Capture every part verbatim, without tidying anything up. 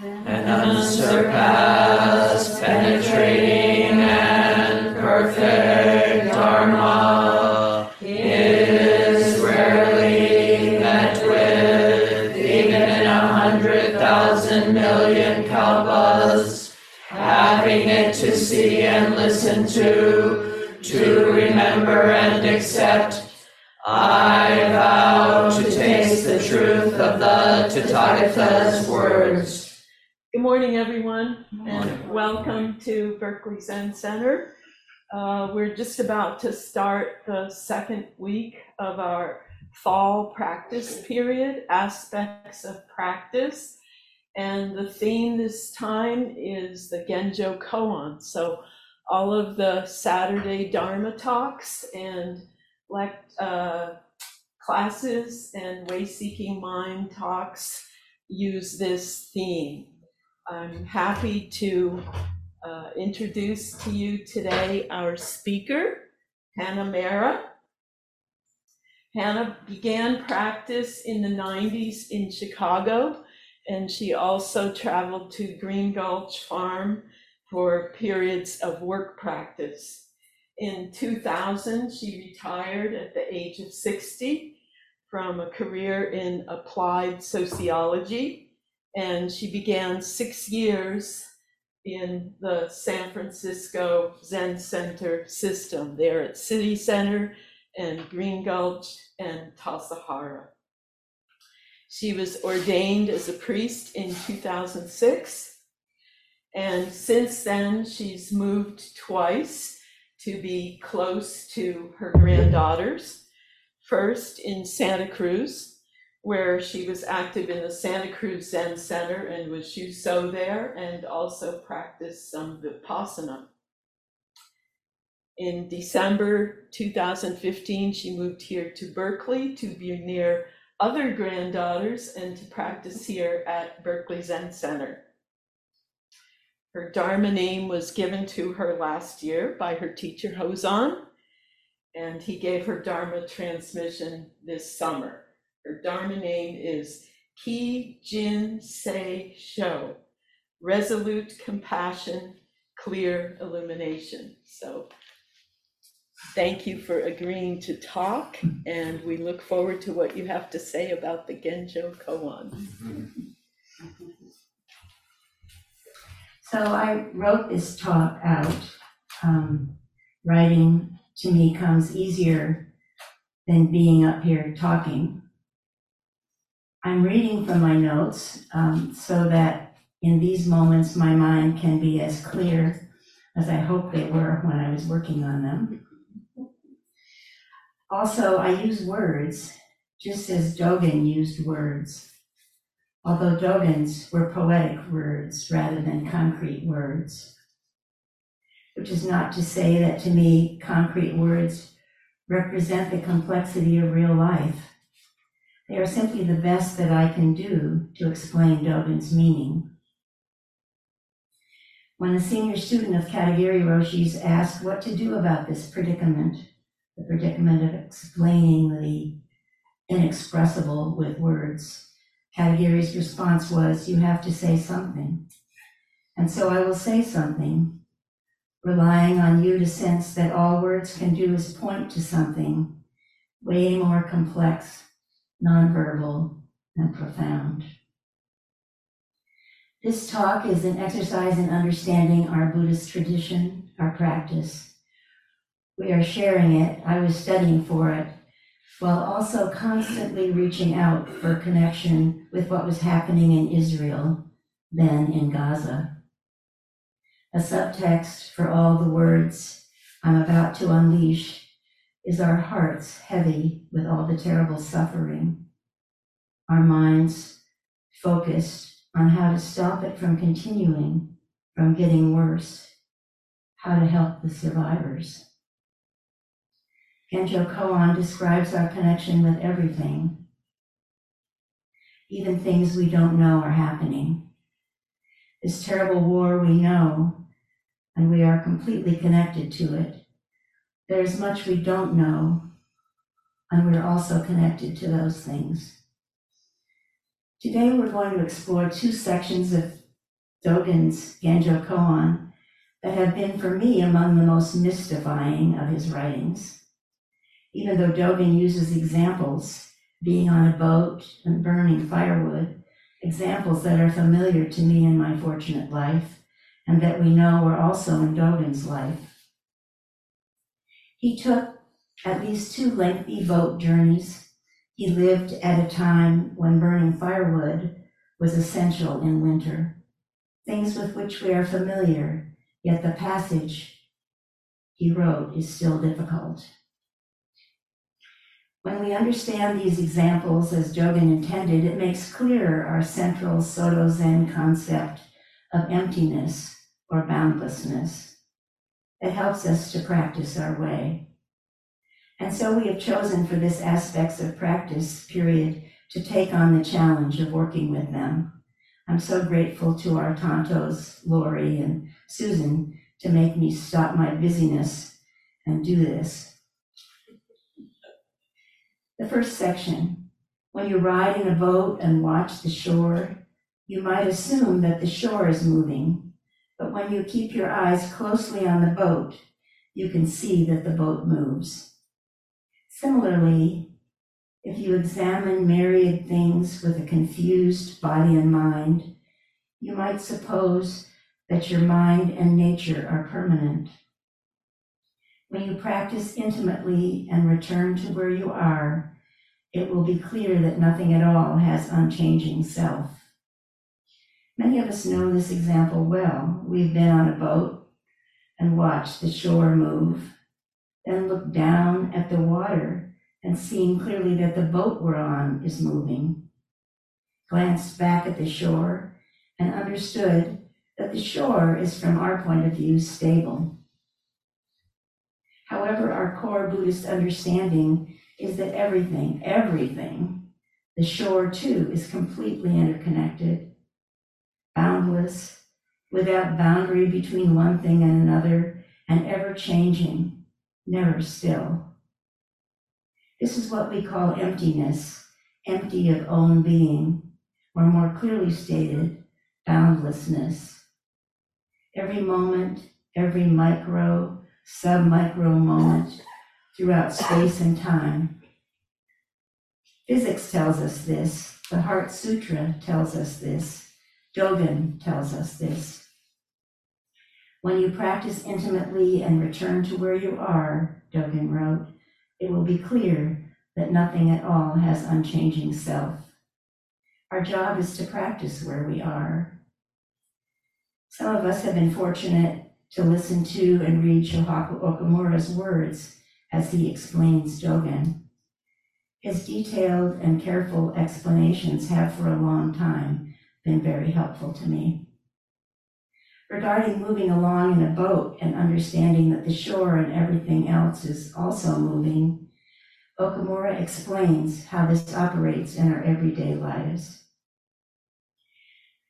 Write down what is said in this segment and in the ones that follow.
an unsurpassed, penetrating, and perfect Dharma is rarely met with, even in a hundred thousand million kalpas. Having it to see and listen to, to remember and accept, I vow to taste the truth of the Tathagata's words. Good morning, everyone, and welcome to Berkeley Zen Center. Uh, we're just about to start the second week of our fall practice period, Aspects of Practice, and the theme this time is the Genjo Koan. So all of the Saturday Dharma talks and uh, classes and way-seeking mind talks use this theme. I'm happy to uh, introduce to you today our speaker, Hannah Meara. Hannah began practice in the nineties in Chicago, and she also traveled to Green Gulch Farm for periods of work practice. In two thousand, she retired at the age of sixty from a career in applied sociology, and she began six years in the San Francisco Zen Center system there at City Center and Green Gulch and Tassajara. She was ordained as a priest in two thousand six. And since then, she's moved twice to be close to her granddaughters, first in Santa Cruz, where she was active in the Santa Cruz Zen Center and was Shuso there, and also practiced some Vipassana. In December two thousand fifteen, she moved here to Berkeley to be near other granddaughters and to practice here at Berkeley Zen Center. Her Dharma name was given to her last year by her teacher Hozan, and he gave her Dharma transmission this summer. Her Dharma name is Ki Jin Se Sho, resolute compassion, clear illumination. So thank you for agreeing to talk, and we look forward to what you have to say about the Genjo Koan. Mm-hmm. So I wrote this talk out. Um, writing to me comes easier than being up here talking. I'm reading from my notes um, so that in these moments my mind can be as clear as I hope they were when I was working on them. Also, I use words just as Dogen used words, although Dogen's were poetic words rather than concrete words, which is not to say that to me concrete words represent the complexity of real life. They are simply the best that I can do to explain Dogen's meaning. When a senior student of Katagiri Roshi's asked what to do about this predicament, the predicament of explaining the inexpressible with words, Katagiri's response was, you have to say something. And so I will say something, relying on you to sense that all words can do is point to something way more complex, nonverbal, and profound. This talk is an exercise in understanding our Buddhist tradition, our practice. We are sharing it, I was studying for it, while also constantly reaching out for connection with what was happening in Israel, then in Gaza. A subtext for all the words I'm about to unleash is our hearts heavy with all the terrible suffering, our minds focused on how to stop it from continuing, from getting worse, how to help the survivors. Genjo Koan describes our connection with everything, even things we don't know are happening. This terrible war we know, and we are completely connected to it. There's much we don't know, and we're also connected to those things. Today, we're going to explore two sections of Dogen's Genjo Koan that have been for me among the most mystifying of his writings. Even though Dogen uses examples, being on a boat and burning firewood, examples that are familiar to me in my fortunate life and that we know were also in Dogen's life. He took at least two lengthy boat journeys. He lived at a time when burning firewood was essential in winter, things with which we are familiar, yet the passage he wrote is still difficult. When we understand these examples as Dogen intended, it makes clearer our central Soto Zen concept of emptiness or boundlessness. It helps us to practice our way. And so we have chosen for this aspects of practice period to take on the challenge of working with them. I'm so grateful to our Tontos, Lori and Susan, to make me stop my busyness and do this. The first section, when you ride in a boat and watch the shore, you might assume that the shore is moving, but when you keep your eyes closely on the boat, you can see that the boat moves. Similarly, if you examine myriad things with a confused body and mind, you might suppose that your mind and nature are permanent. When you practice intimately and return to where you are, it will be clear that nothing at all has unchanging self. Many of us know this example well. We've been on a boat and watched the shore move, then look down at the water and seeing clearly that the boat we're on is moving. Glanced back at the shore and understood that the shore is, from our point of view, stable. However, our core Buddhist understanding is that everything, everything, the shore too, is completely interconnected, boundless, without boundary between one thing and another, and ever-changing. Never still. This is what we call emptiness, empty of own being, or more clearly stated, boundlessness. Every moment, every micro, sub-micro moment throughout space and time. Physics tells us this, the Heart Sutra tells us this, Dogen tells us this. When you practice intimately and return to where you are, Dogen wrote, it will be clear that nothing at all has unchanging self. Our job is to practice where we are. Some of us have been fortunate to listen to and read Shohaku Okumura's words as he explains Dogen. His detailed and careful explanations have for a long time been very helpful to me. Regarding moving along in a boat and understanding that the shore and everything else is also moving, Okumura explains how this operates in our everyday lives.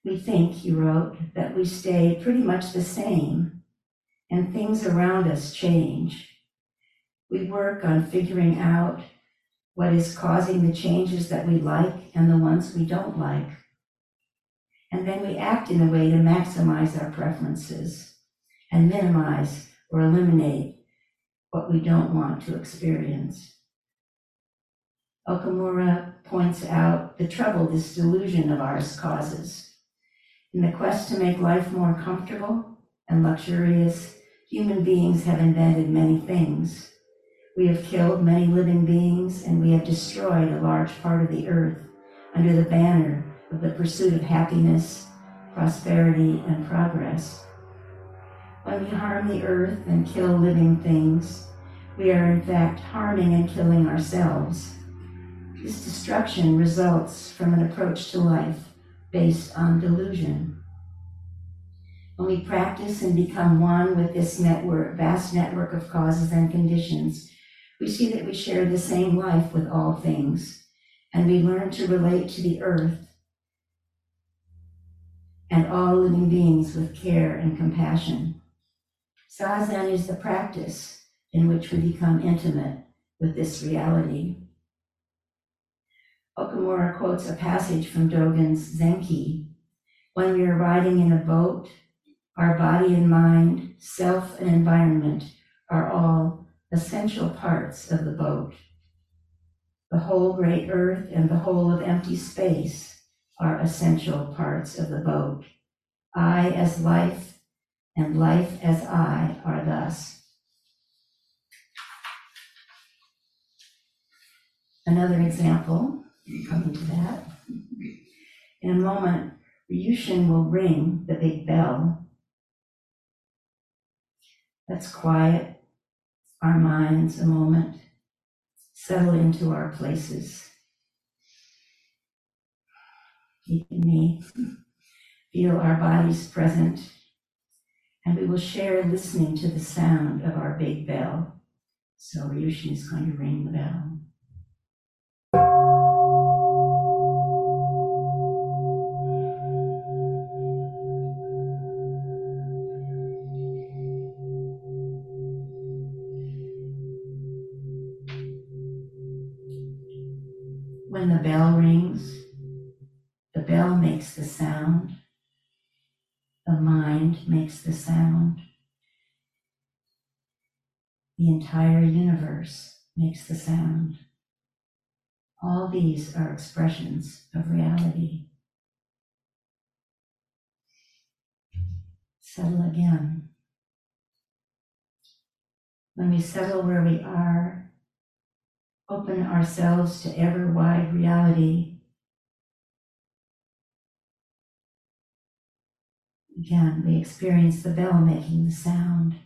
We think, he wrote, that we stay pretty much the same, and things around us change. We work on figuring out what is causing the changes that we like and the ones we don't like. And then we act in a way to maximize our preferences and minimize or eliminate what we don't want to experience. Okumura points out the trouble this delusion of ours causes. In the quest to make life more comfortable and luxurious, human beings have invented many things. We have killed many living beings, and we have destroyed a large part of the earth under the banner of the pursuit of happiness, prosperity, and progress. When we harm the earth and kill living things, we are in fact harming and killing ourselves. This destruction results from an approach to life based on delusion. When we practice and become one with this network, vast network of causes and conditions, we see that we share the same life with all things, and we learn to relate to the earth and all living beings with care and compassion. Zazen is the practice in which we become intimate with this reality. Okumura quotes a passage from Dogen's Zenki, When we are riding in a boat, our body and mind, self and environment are all essential parts of the boat. The whole great earth and the whole of empty space are essential parts of the boat. I as life and life as I are thus. Another example, coming to that. In a moment, Ryushin will ring the big bell. Let's quiet our minds a moment, settle into our places. Deep in me, feel our bodies present, and we will share listening to the sound of our big bell. So Ryushin is going to ring the bell. When the bell rings, the bell makes the sound, the mind makes the sound, the entire universe makes the sound. All these are expressions of reality. Settle again. When we settle where we are, open ourselves to ever-wide reality. Again, we experience the bell making the sound,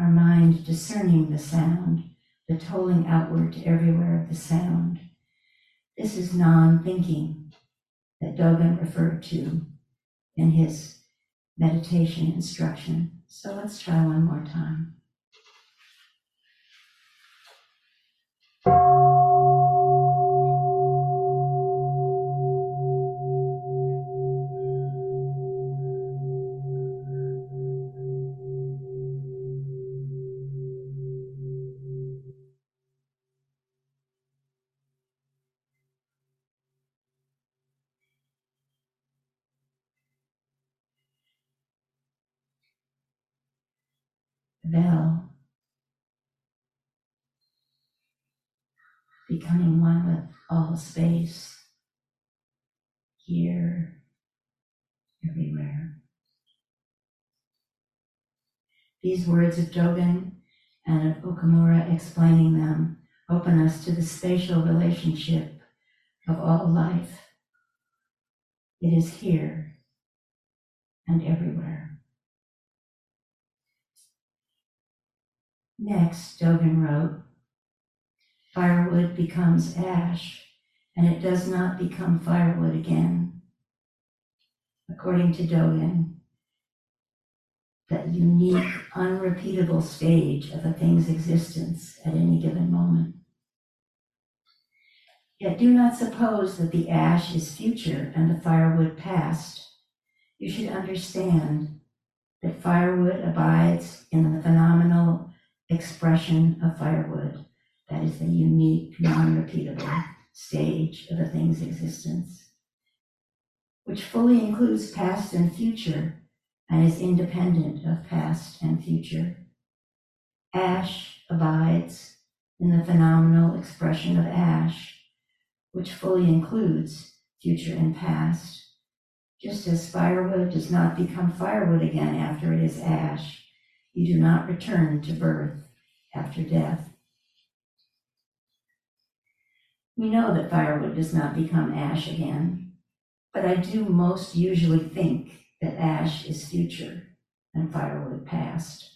our mind discerning the sound, the tolling outward to everywhere of the sound. This is non-thinking that Dogen referred to in his meditation instruction. So let's try one more time. Bell, becoming one with all space, here, everywhere. These words of Dogen and of Okumura explaining them open us to the spatial relationship of all life. It is here and everywhere. Next, Dogen wrote, firewood becomes ash, and it does not become firewood again. According to Dogen, that unique, unrepeatable stage of a thing's existence at any given moment. Yet do not suppose that the ash is future and the firewood past. You should understand that firewood abides in the phenomenal expression of firewood, that is the unique, non-repeatable stage of a thing's existence, which fully includes past and future and is independent of past and future. Ash abides in the phenomenal expression of ash, which fully includes future and past, just as firewood does not become firewood again after it is ash. You do not return to birth after death. We know that firewood does not become ash again, but I do most usually think that ash is future and firewood past.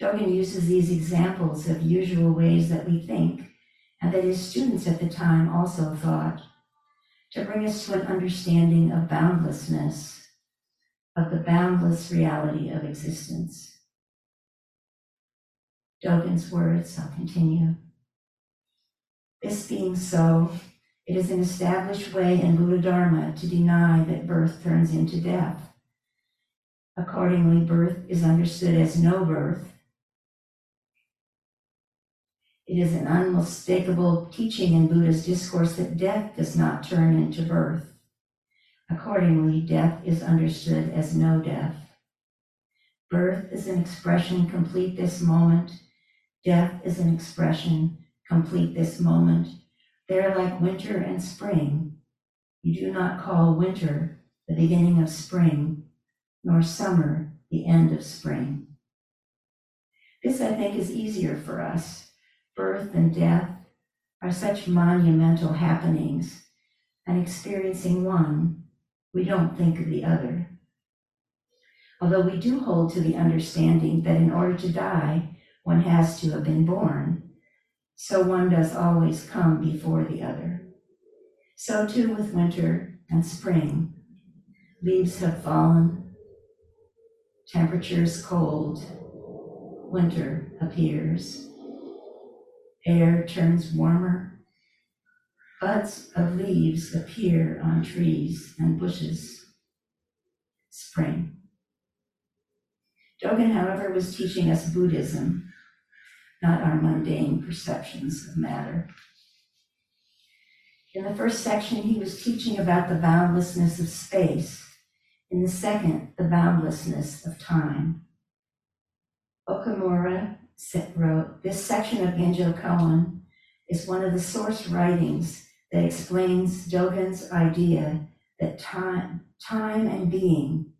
Dogen uses these examples of usual ways that we think, and that his students at the time also thought, to bring us to an understanding of boundlessness, of the boundless reality of existence. Dogen's words, I'll continue. This being so, it is an established way in Buddha Dharma to deny that birth turns into death. Accordingly, birth is understood as no birth. It is an unmistakable teaching in Buddha's discourse that death does not turn into birth, Accordingly, death is understood as no death. Birth is an expression, complete this moment. Death is an expression, complete this moment. They are like winter and spring. You do not call winter the beginning of spring, nor summer the end of spring. This, I think, is easier for us. Birth and death are such monumental happenings, and experiencing one, we don't think of the other. Although we do hold to the understanding that in order to die, one has to have been born, so one does always come before the other. So too with winter and spring. Leaves have fallen, temperatures cold, winter appears, air turns warmer, buds of leaves appear on trees and bushes, spring. Dogen, however, was teaching us Buddhism, not our mundane perceptions of matter. In the first section, he was teaching about the boundlessness of space. In the second, the boundlessness of time. Okumura wrote, "This section of Genjo Koan is one of the source writings that explains Dogen's idea that time, time and being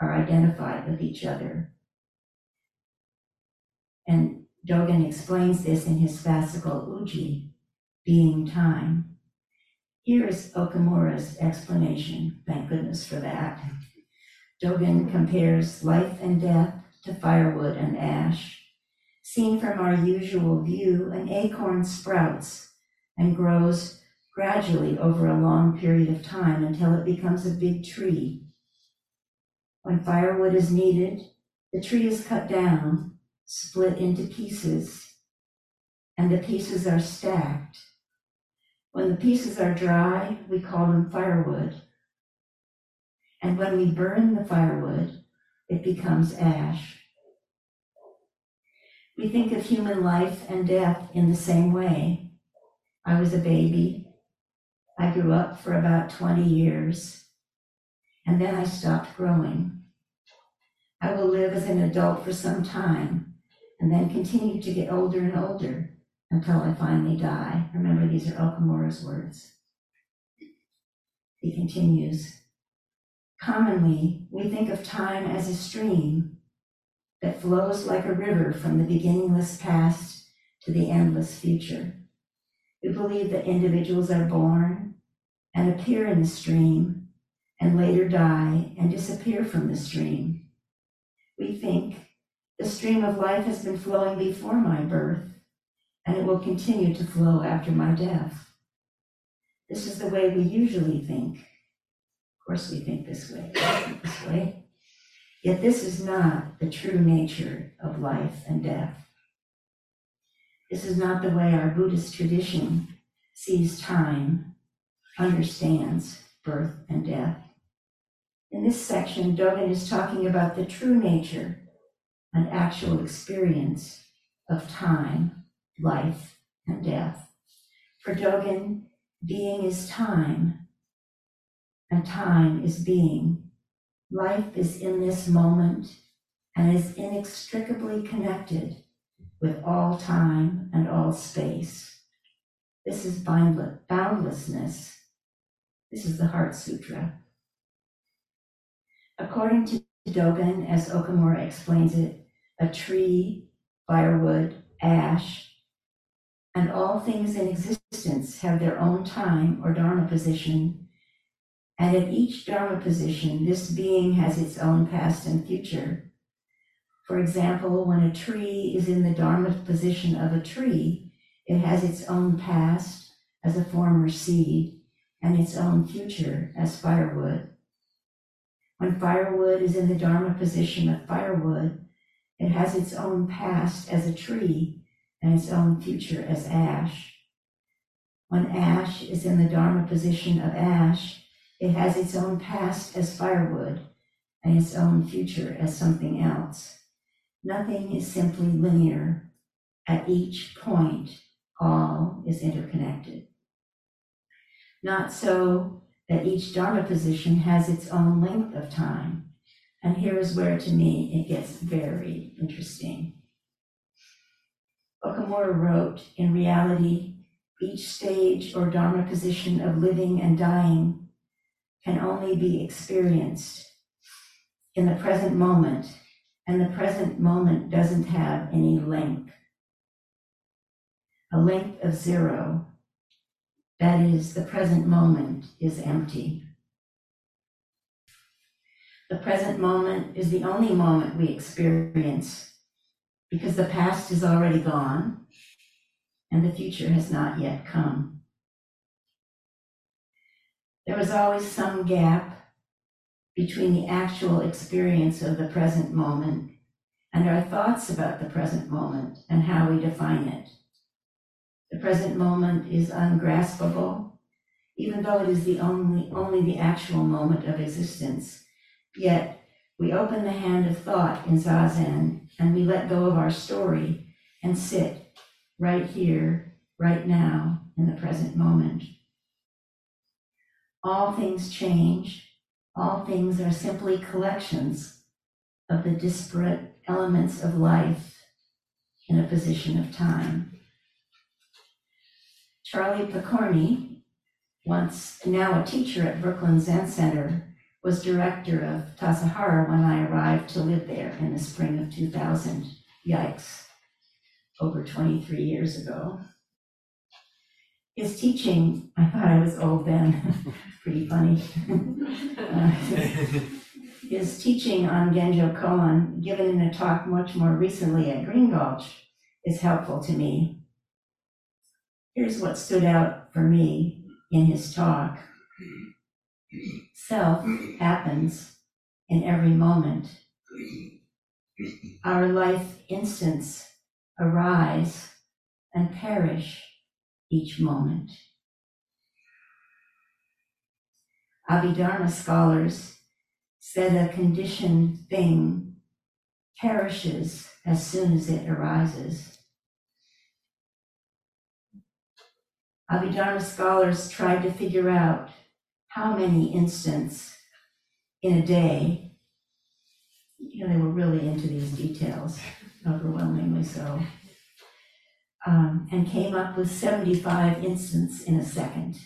are identified with each other." And Dogen explains this in his fascicle Uji, Being Time. Here is Okumura's explanation. Thank goodness for that. Dogen compares life and death to firewood and ash. Seen from our usual view, an acorn sprouts and grows gradually over a long period of time until it becomes a big tree. When firewood is needed, the tree is cut down, split into pieces, and the pieces are stacked. When the pieces are dry, we call them firewood. And when we burn the firewood, it becomes ash. We think of human life and death in the same way. I was a baby. I grew up for about twenty years, and then I stopped growing. I will live as an adult for some time, and then continue to get older and older until I finally die. Remember, these are Okumura's words. He continues, commonly, we think of time as a stream that flows like a river from the beginningless past to the endless future. We believe that individuals are born and appear in the stream and later die and disappear from the stream. We think, the stream of life has been flowing before my birth, and it will continue to flow after my death. This is the way we usually think. Of course, we think this way, this way. Yet this is not the true nature of life and death. This is not the way our Buddhist tradition sees time, understands birth and death. In this section, Dogen is talking about the true nature, an actual experience of time, life, and death. For Dogen, being is time, and time is being. Life is in this moment and is inextricably connected with all time and all space. This is boundlessness. This is the Heart Sutra. According to Dogen, as Okumura explains it, a tree, firewood, ash, and all things in existence have their own time or Dharma position, and at each Dharma position, this being has its own past and future. For example, when a tree is in the Dharma position of a tree, it has its own past as a former seed and its own future as firewood. When firewood is in the Dharma position of firewood, it has its own past as a tree and its own future as ash. When ash is in the Dharma position of ash, it has its own past as firewood and its own future as something else. Nothing is simply linear. At each point, all is interconnected. Not so that each Dharma position has its own length of time. And here is where, to me, it gets very interesting. Okumura wrote, in reality, each stage or Dharma position of living and dying can only be experienced in the present moment, and the present moment doesn't have any length. A length of zero, that is, the present moment is empty. The present moment is the only moment we experience, because the past is already gone and the future has not yet come. There is always some gap between the actual experience of the present moment and our thoughts about the present moment and how we define it. The present moment is ungraspable, even though it is the only, only the actual moment of existence. Yet, we open the hand of thought in Zazen, and we let go of our story and sit right here, right now, in the present moment. All things change. All things are simply collections of the disparate elements of life in a position of time. Charlie Picorni, once now a teacher at Brooklyn Zen Center, was director of Tassajara when I arrived to live there in the spring of two thousand. Yikes, over twenty-three years ago. His teaching, I thought I was old then, pretty funny. uh, his teaching on Genjo Koan, given in a talk much more recently at Green Gulch, is helpful to me. Here's what stood out for me in his talk. Self happens in every moment. Our life instants arise and perish each moment. Abhidharma scholars said a conditioned thing perishes as soon as it arises. Abhidharma scholars tried to figure out how many instants in a day, you know, they were really into these details, overwhelmingly so, um, and came up with seventy-five instants in a second.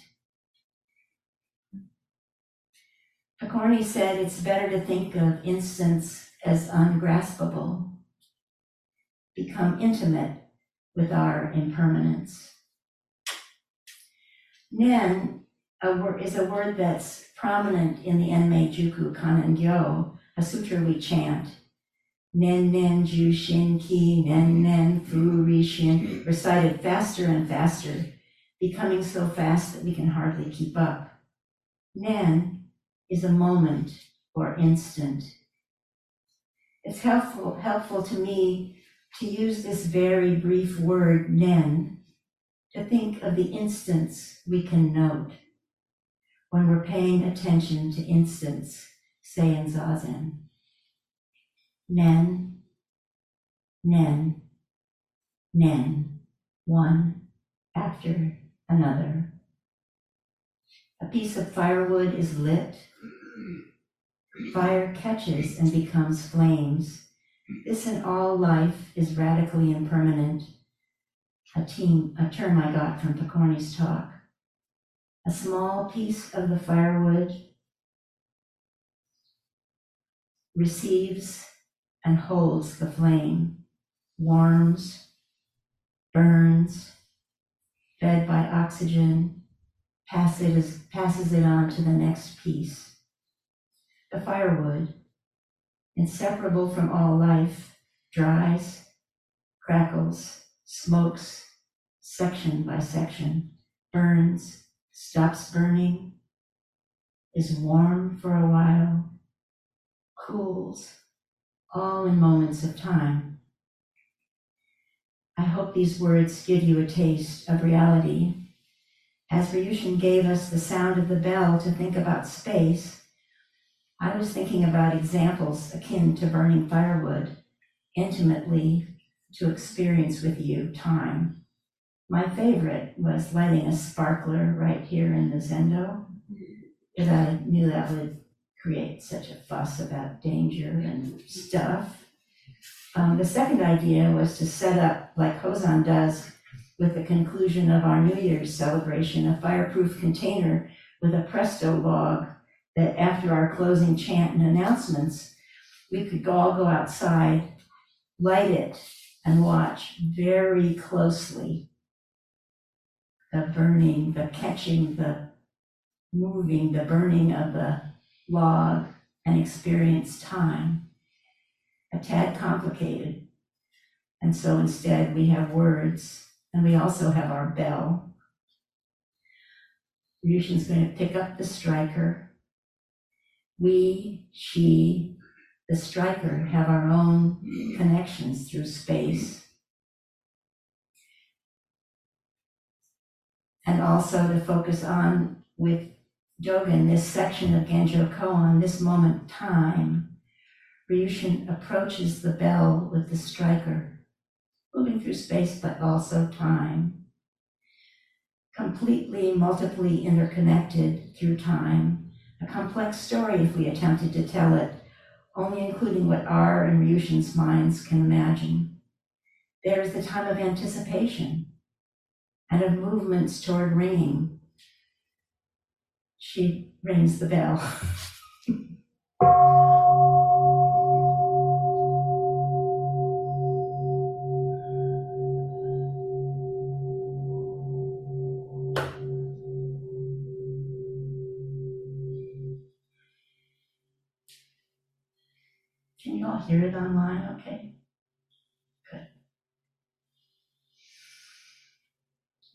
Picorni said it's better to think of instants as ungraspable, become intimate with our impermanence. Nen a word, is a word that's prominent in the Enmei Juku Kanan Gyo, a sutra we chant. Nen nen ju shin ki, nen nen fu ri shin, recited faster and faster, becoming so fast that we can hardly keep up. Nen is a moment or instant. It's helpful, helpful to me to use this very brief word, nen, to think of the instants we can note when we're paying attention to instants, say in Zazen. Nen, nen, nen, one after another. A piece of firewood is lit. Fire catches and becomes flames. This and all life is radically impermanent. A, team, a term I got from Picorni's talk. A small piece of the firewood receives and holds the flame, warms, burns, fed by oxygen, passes, passes it on to the next piece. The firewood, inseparable from all life, dries, crackles, smokes, section by section, burns, stops burning, is warm for a while, cools, all in moments of time. I hope these words give you a taste of reality. As Ryushin gave us the sound of the bell to think about space, I was thinking about examples akin to burning firewood, intimately, to experience with you time. My favorite was lighting a sparkler right here in the zendo. because I knew that would create such a fuss about danger and stuff. Um, the second idea was to set up, like Hozan does, with the conclusion of our New Year's celebration, a fireproof container with a Presto log that after our closing chant and announcements, we could all go outside, light it, and watch very closely the burning, the catching, the moving, the burning of the log, and experience time. A tad complicated. And so instead we have words, and we also have our bell. Ryushin's going to pick up the striker. We, she, the striker have our own connections through space. And also to focus on with Dogen, this section of Genjo Koan, this moment time, Ryushin approaches the bell with the striker, moving through space but also time, completely, multiply interconnected through time, a complex story if we attempted to tell it, only including what our and Ryushin's minds can imagine. There is the time of anticipation and of movements toward ringing. She rings the bell. Hear it online, okay? Good.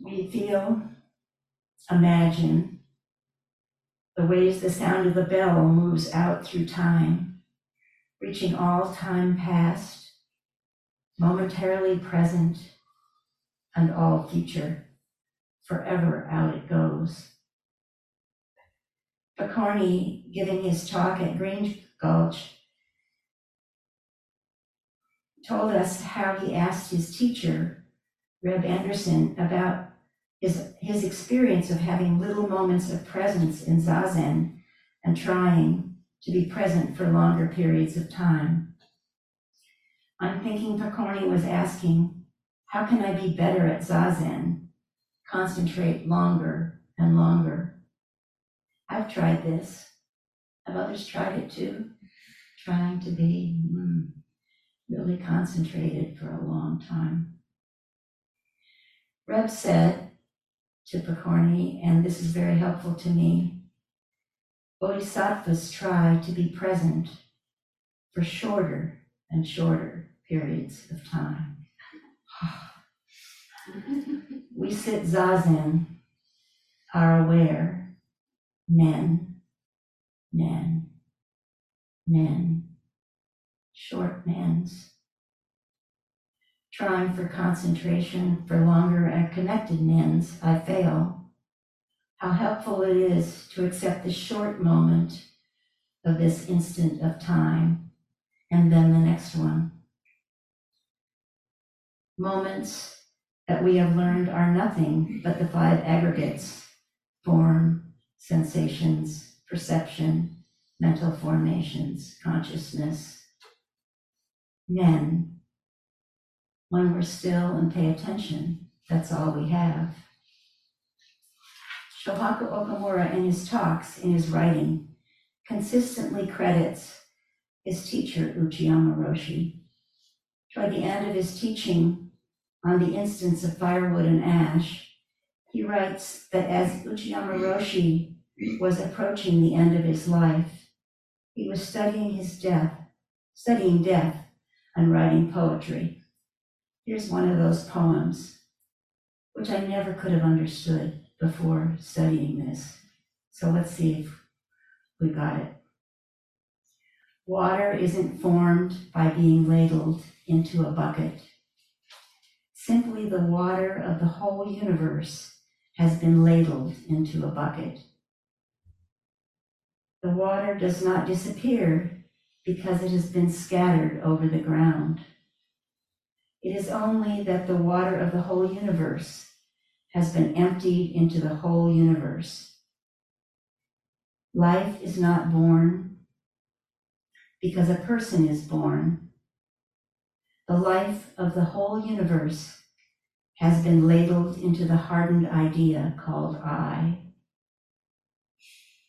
We feel, imagine the ways the sound of the bell moves out through time, reaching all time past, momentarily present, and all future. Forever out it goes. Picorni, giving his talk at Green Gulch, told us how he asked his teacher, Reb Anderson, about his, his experience of having little moments of presence in Zazen and trying to be present for longer periods of time. I'm thinking Picorni was asking, how can I be better at Zazen, concentrate longer and longer? I've tried this. Have others tried it too? Trying to be, hmm. really concentrated for a long time. Reb said to Picorni, and this is very helpful to me, Bodhisattvas try to be present for shorter and shorter periods of time. We sit Zazen, are aware, nen, nen, nen. Short nans, trying for concentration for longer and connected nans, I fail. How helpful it is to accept the short moment of this instant of time, and then the next one. Moments that we have learned are nothing but the five aggregates, form, sensations, perception, mental formations, consciousness. Then, when we're still and pay attention, that's all we have. Shohaku Okumura, in his talks, in his writing, consistently credits his teacher, Uchiyama Roshi. Toward the end of his teaching on the instance of firewood and ash, he writes that as Uchiyama Roshi was approaching the end of his life, he was studying his death, studying death, and writing poetry. Here's one of those poems, which I never could have understood before studying this. So let's see if we got it. Water isn't formed by being ladled into a bucket. Simply the water of the whole universe has been ladled into a bucket. The water does not disappear because it has been scattered over the ground. It is only that the water of the whole universe has been emptied into the whole universe. Life is not born because a person is born. The life of the whole universe has been ladled into the hardened idea called I.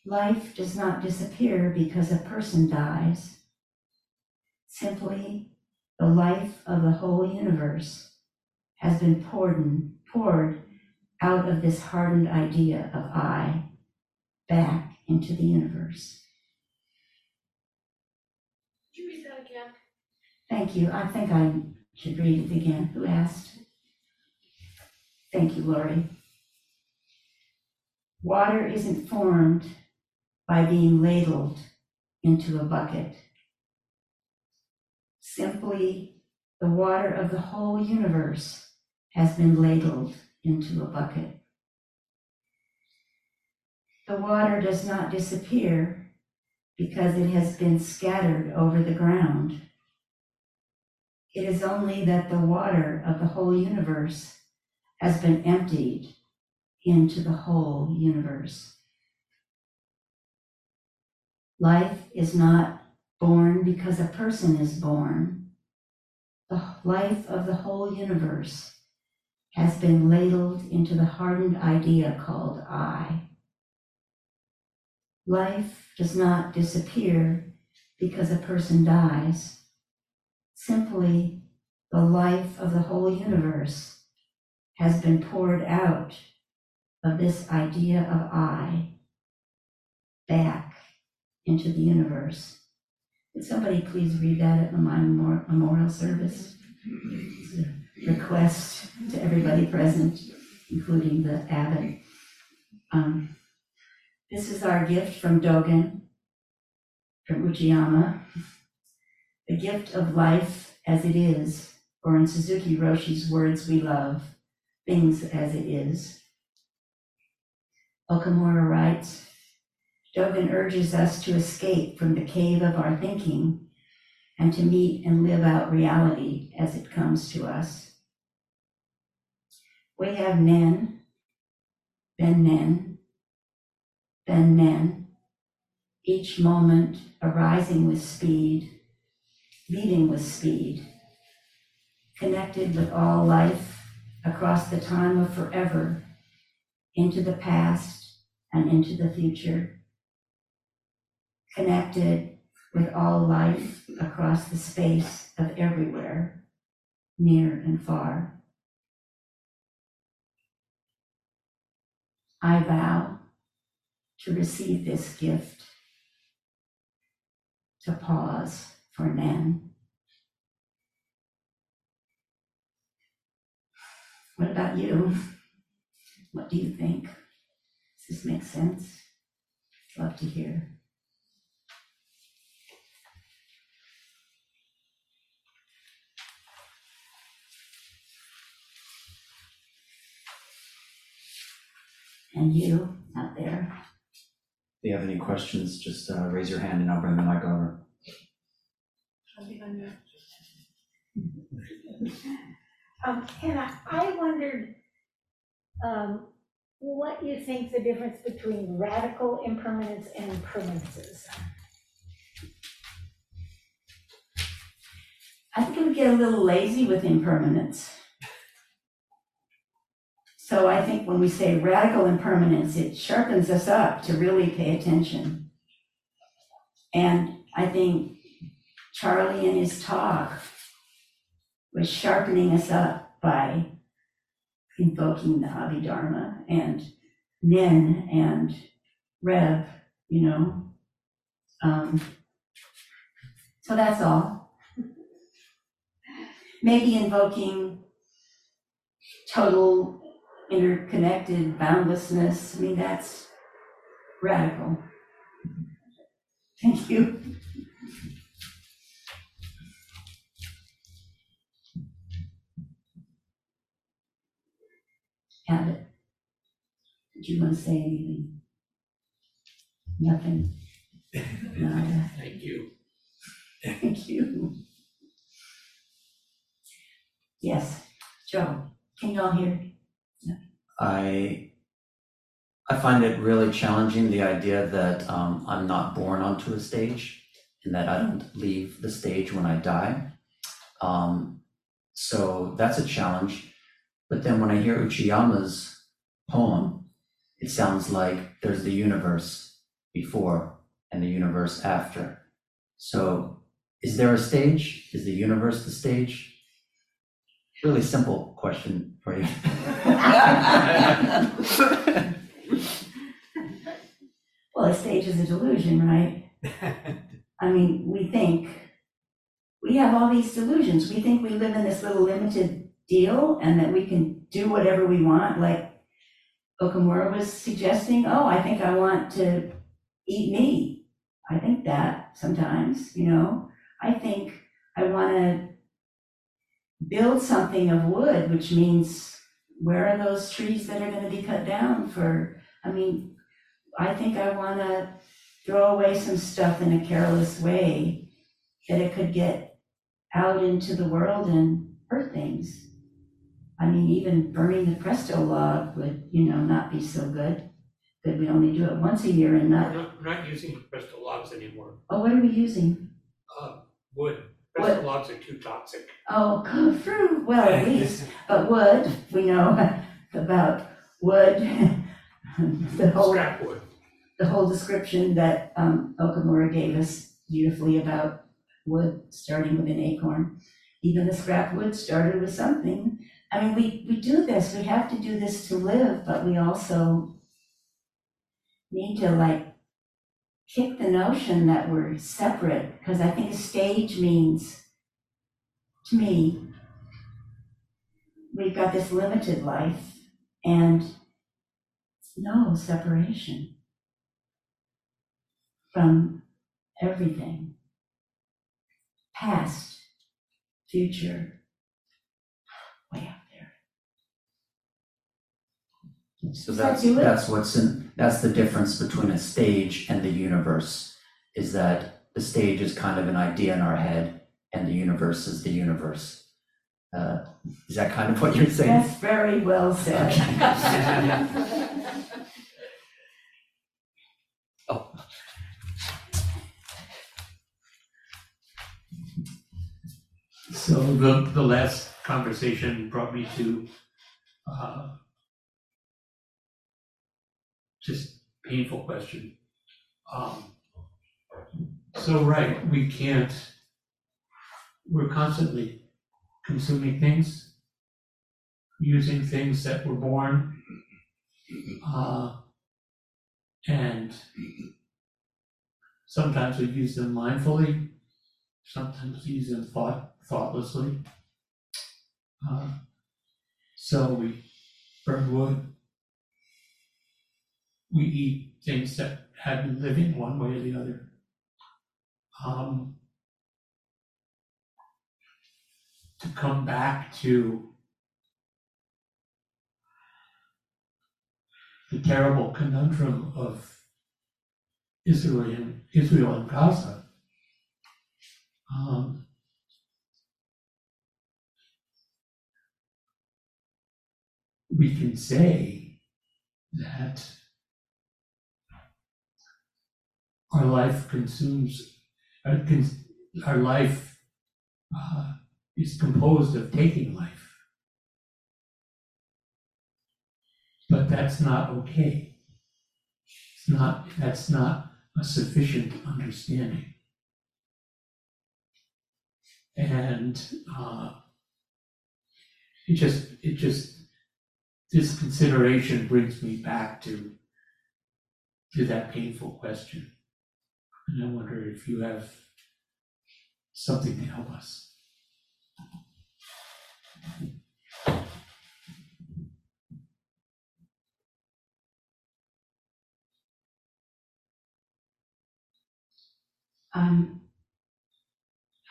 Life does not disappear because a person dies. Simply, the life of the whole universe has been poured, in, poured out of this hardened idea of I back into the universe. Could you read that again? Thank you. I think I should read it again. Who asked? Thank you, Lori. Water isn't formed by being ladled into a bucket. Simply, the water of the whole universe has been ladled into a bucket. The water does not disappear because it has been scattered over the ground. It is only that the water of the whole universe has been emptied into the whole universe. Life is not born because a person is born. The life of the whole universe has been ladled into the hardened idea called I. Life does not disappear because a person dies. Simply, the life of the whole universe has been poured out of this idea of I back into the universe. Would somebody please read that at the memorial service? It's a request to everybody present, including the abbot. Um, This is our gift from Dogen, from Uchiyama, the gift of life as it is, or in Suzuki Roshi's words we love, things as it is. Okumura writes, Dogen urges us to escape from the cave of our thinking and to meet and live out reality as it comes to us. We have Nen, then Nen, then Nen, each moment arising with speed, leaving with speed, connected with all life across the time of forever, into the past and into the future, connected with all life across the space of everywhere, near and far. I vow to receive this gift, to pause for Nen. What about you? What do you think? Does this make sense? Love to hear. And you out there? If you have any questions, just uh, raise your hand and I'll bring the mic over. Um, Hannah, I wondered um, what you think the difference between radical impermanence and impermanence is. I think we get a little lazy with impermanence. So I think when we say radical impermanence, it sharpens us up to really pay attention. And I think Charlie in his talk was sharpening us up by invoking the Abhidharma and Nen and Reb, you know. Um, so that's all. Maybe invoking total interconnected boundlessness. I mean, that's radical. Thank you. Abbott, did you want to say anything? Nothing. Nada. Thank you. Thank you. Yes, Joe. Can you all hear? I I find it really challenging, the idea that um, I'm not born onto a stage and that I don't leave the stage when I die. Um, so that's a challenge. But then when I hear Uchiyama's poem, it sounds like there's the universe before and the universe after. So is there a stage? Is the universe the stage? Really simple question for you. Well, a stage is a delusion, right? I mean, we think we have all these delusions. We think we live in this little limited deal and that we can do whatever we want. Like Okumura was suggesting, oh, I think I want to eat meat. I think that sometimes, you know, I think I want to build something of wood, which means where are those trees that are going to be cut down for? I mean, I think I want to throw away some stuff in a careless way that it could get out into the world and hurt things. I mean, even burning the Presto log would, you know, not be so good. That we only do it once a year and not. We're not, we're not using Presto logs anymore. Oh, what are we using? Uh, wood. Presto logs are too toxic. Oh, good for, well, at least, but wood, we know about wood, the whole scrap wood, the whole description that um, Okumura gave us beautifully about wood starting with an acorn. Even the scrap wood started with something. I mean, we, we do this, we have to do this to live, but we also need to like kick the notion that we're separate, because I think a stage means, to me, we've got this limited life and no separation from everything, past, future, way up there. So that's that's what's in, that's the difference between a stage and the universe, is that the stage is kind of an idea in our head and the universe is the universe. Uh, is that kind of what you're saying? That's very well said. Oh. So the, the last conversation brought me to uh, just painful question. Um, so right, we can't, we're constantly consuming things, using things that were born, uh, and sometimes we use them mindfully, sometimes we use them thought, thoughtlessly. Uh, so we burn wood, we eat things that have been living one way or the other. Um, to come back to the terrible conundrum of Israel and, Israel and Gaza. Um, we can say that our life consumes, our, cons- our life uh, is composed of taking life. But that's not okay. It's not, that's not a sufficient understanding. And uh, it just, it just, this consideration brings me back to, to that painful question. And I wonder if you have something to help us. I'm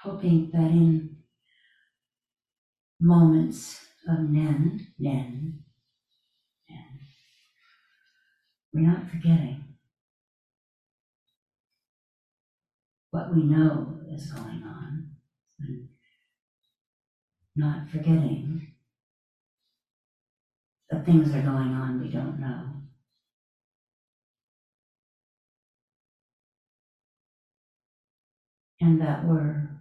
hoping that in moments of Nen, Nen, Nen, we're not forgetting what we know is going on. And not forgetting that things are going on we don't know. and that were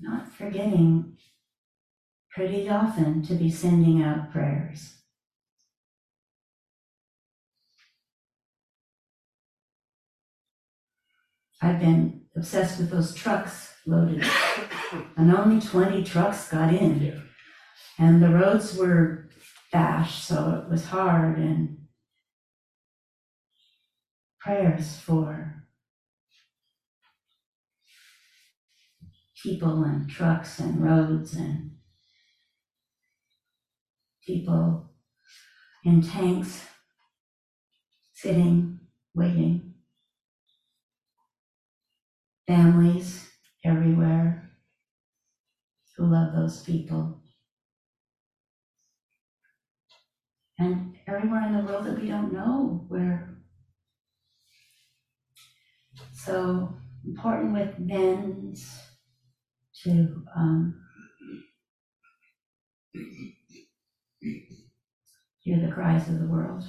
not forgetting pretty often to be sending out prayers. I've been obsessed with those trucks loaded, and only twenty trucks got in. Yeah. And the roads were bashed, so it was hard, and prayers for people and trucks and roads and people in tanks, sitting, waiting. Families everywhere who love those people. And everywhere in the world that we don't know where. So important with men's to um, hear the cries of the world.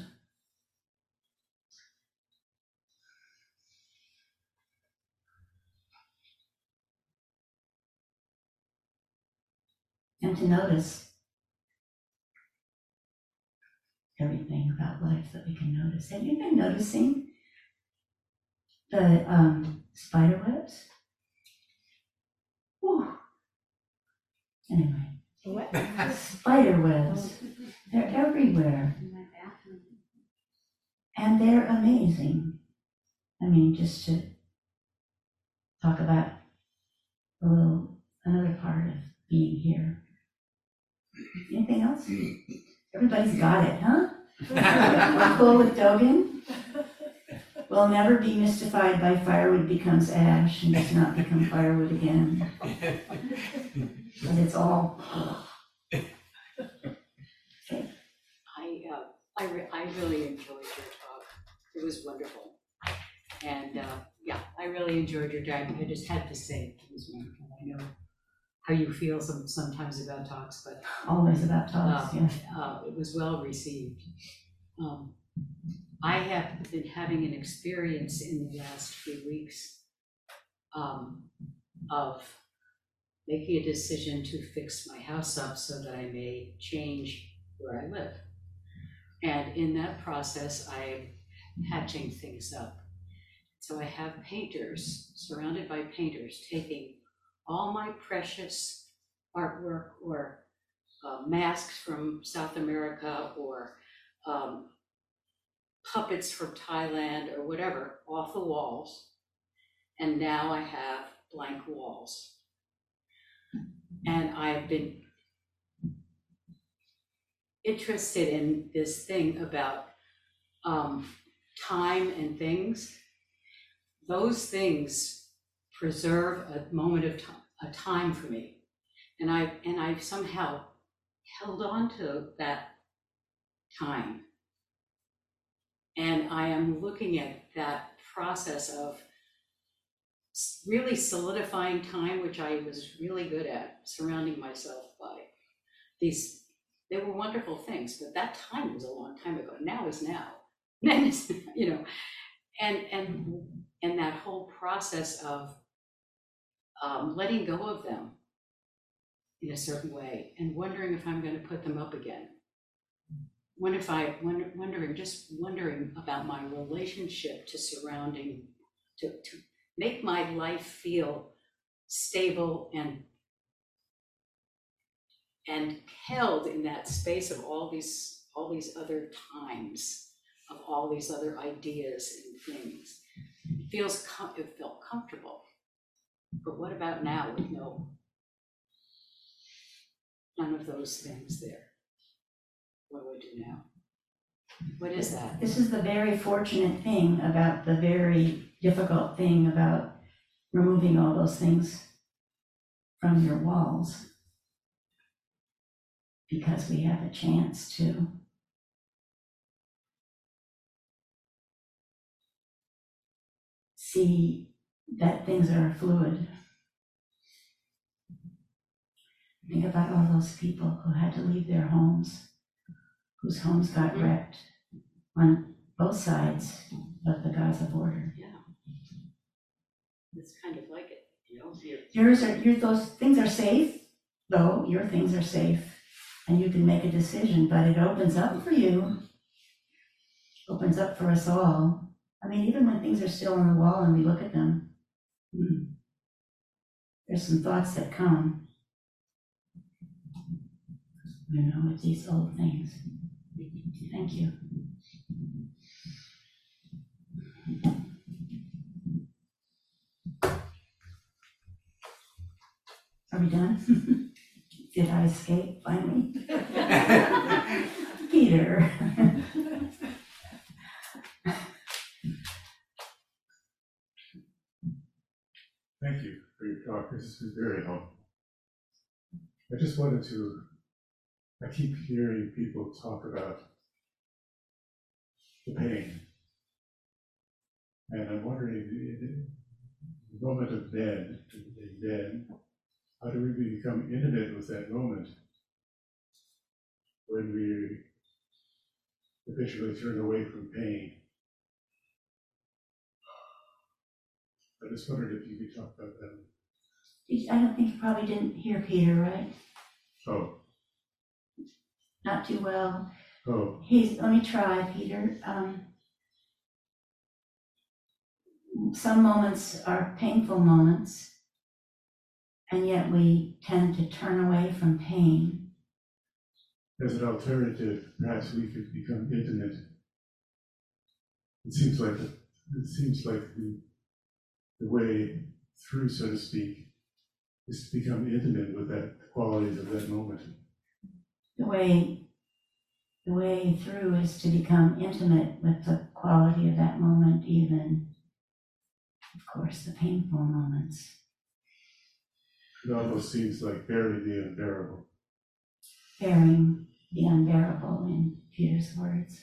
And to notice everything about life that we can notice. Have you been noticing the um, spider webs? Whew. Anyway, what? Spider webs. They're everywhere. In my bathroom. And they're amazing. I mean, just to talk about a little, another part of being here. Anything else? Everybody's got it, huh? We're cool with Dogen. We'll never be mystified by firewood becomes ash and does not become firewood again. But it's all. Okay. I uh, I, re I really enjoyed your talk. It was wonderful, and uh, yeah, I really enjoyed your time. I just had to say it was wonderful. I know how you feel some, sometimes about talks, but always about talks. Uh, yeah, uh, it was well received. Um, I have been having an experience in the last few weeks um, of making a decision to fix my house up so that I may change where I live. And in that process, I'm patching things up. So I have painters, surrounded by painters, taking all my precious artwork or uh, masks from South America or um, puppets from Thailand or whatever off the walls, and now I have blank walls. And I've been interested in this thing about um, time and things. Those things preserve a moment of time, a time for me, and I and I've somehow held on to that time, and I am looking at that process of really solidifying time, which I was really good at, surrounding myself by these. They were wonderful things, but that time was a long time ago. Now is now. Then is, you know, and and and that whole process of Um, letting go of them in a certain way and wondering if I'm going to put them up again. When if I wonder, wondering, just wondering about my relationship to surrounding, to, to make my life feel stable and and held in that space of all these all these other times, of all these other ideas and things. It feels com it felt comfortable. But what about now with no, none of those things there? What do we do now? What is that? This is the very fortunate thing about the very difficult thing about removing all those things from your walls, because we have a chance to see that things are fluid. Think about all those people who had to leave their homes, whose homes got wrecked on both sides of the Gaza border. Yeah. It's kind of like it, you know. Yours are, your, those things are safe, though, your things are safe, and you can make a decision, but it opens up for you, opens up for us all. I mean, even when things are still on the wall and we look at them, hmm, there's some thoughts that come, you know, with these old things. Thank you. Are we done? Did I escape finally? Peter. Thank you for your talk. This is very helpful. I just wanted to, I keep hearing people talk about the pain. And I'm wondering, in the moment of then, in then, how do we become intimate with that moment when we habitually turn away from pain? I just wondered if you could talk about that. I don't think you probably didn't hear Peter, right? Oh. Not too well. Oh. He's, let me try, Peter. Um, some moments are painful moments. And yet we tend to turn away from pain. As an alternative, perhaps we could become intimate. It seems like the, it seems like the, the way through, so to speak, is to become intimate with that, the qualities of that moment. The way, the way through is to become intimate with the quality of that moment, even, of course, the painful moments. It almost seems like bearing the unbearable. Bearing the unbearable, in Peter's words.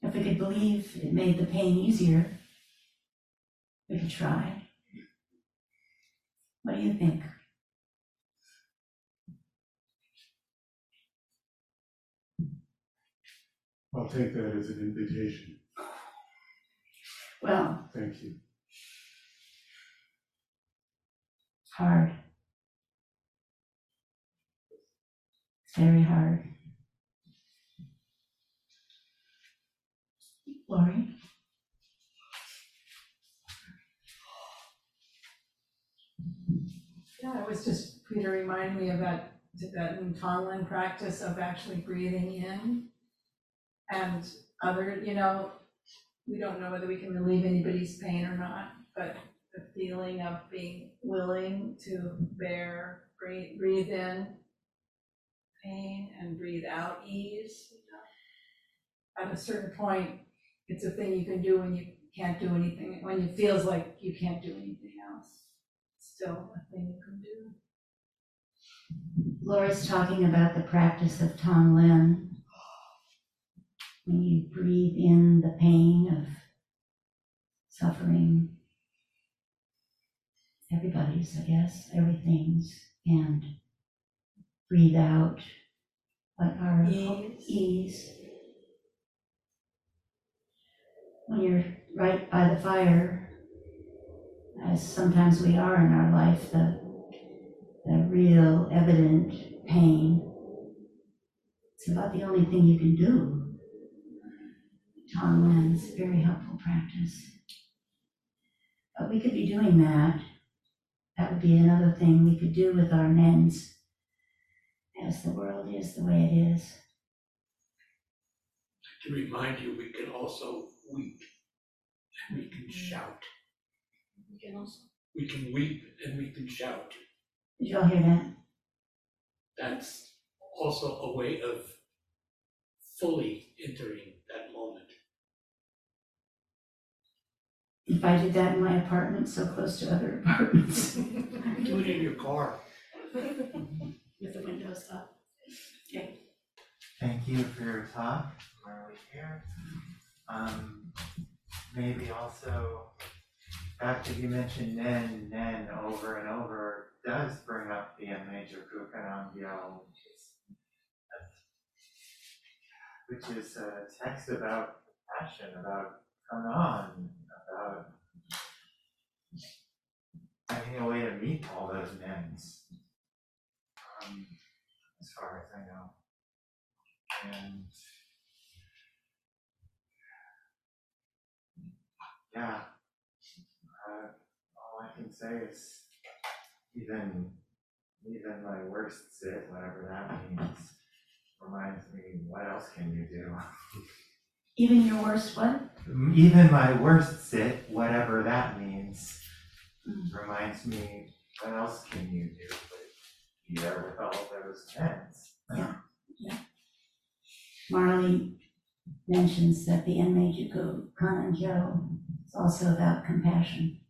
If we could believe it made the pain easier, we could try. What do you think? I'll take that as an invitation. Well, thank you. Hard. It's very hard. Lori? Yeah, it was just, Peter reminded me of that Tibetan Tonglen practice of actually breathing in, and other, you know, we don't know whether we can relieve anybody's pain or not, but the feeling of being willing to bear, breathe, breathe in pain and breathe out ease. At a certain point, it's a thing you can do when you can't do anything, when it feels like you can't do anything else. Still a thing you can do. Laura's talking about the practice of Tonglen. When you breathe in the pain of suffering, everybody's, I guess, everything's, and breathe out what our ease. ease. When you're right by the fire, as sometimes we are in our life, the, the real evident pain, it's about the only thing you can do. Tonglen's very helpful practice. But we could be doing that. That would be another thing we could do with our nens, as the world is the way it is. To remind you, we can also weep, and we can shout. We can also. We can weep and we can shout. Did you all hear that? That's also a way of fully entering that moment. If I did that in my apartment, so close to other apartments. Do it in your car. With the windows up. Okay. Thank you for your talk. over here. Um, maybe also, after you mentioned Nen, Nen over and over, does bring up the image of Juku Kanan Gyo, which is a text about passion, about Kanan, about having a way to meet all those nens, um, as far as I know. And yeah, uh, all I can say is even even my worst sit, whatever that means, reminds me, what else can you do? Even your worst what? Even my worst sit, whatever that means, reminds me, what else can you do but be there with all those tens? Yeah, yeah. Marley mentions that the Juku Kanan Gyo is also about compassion.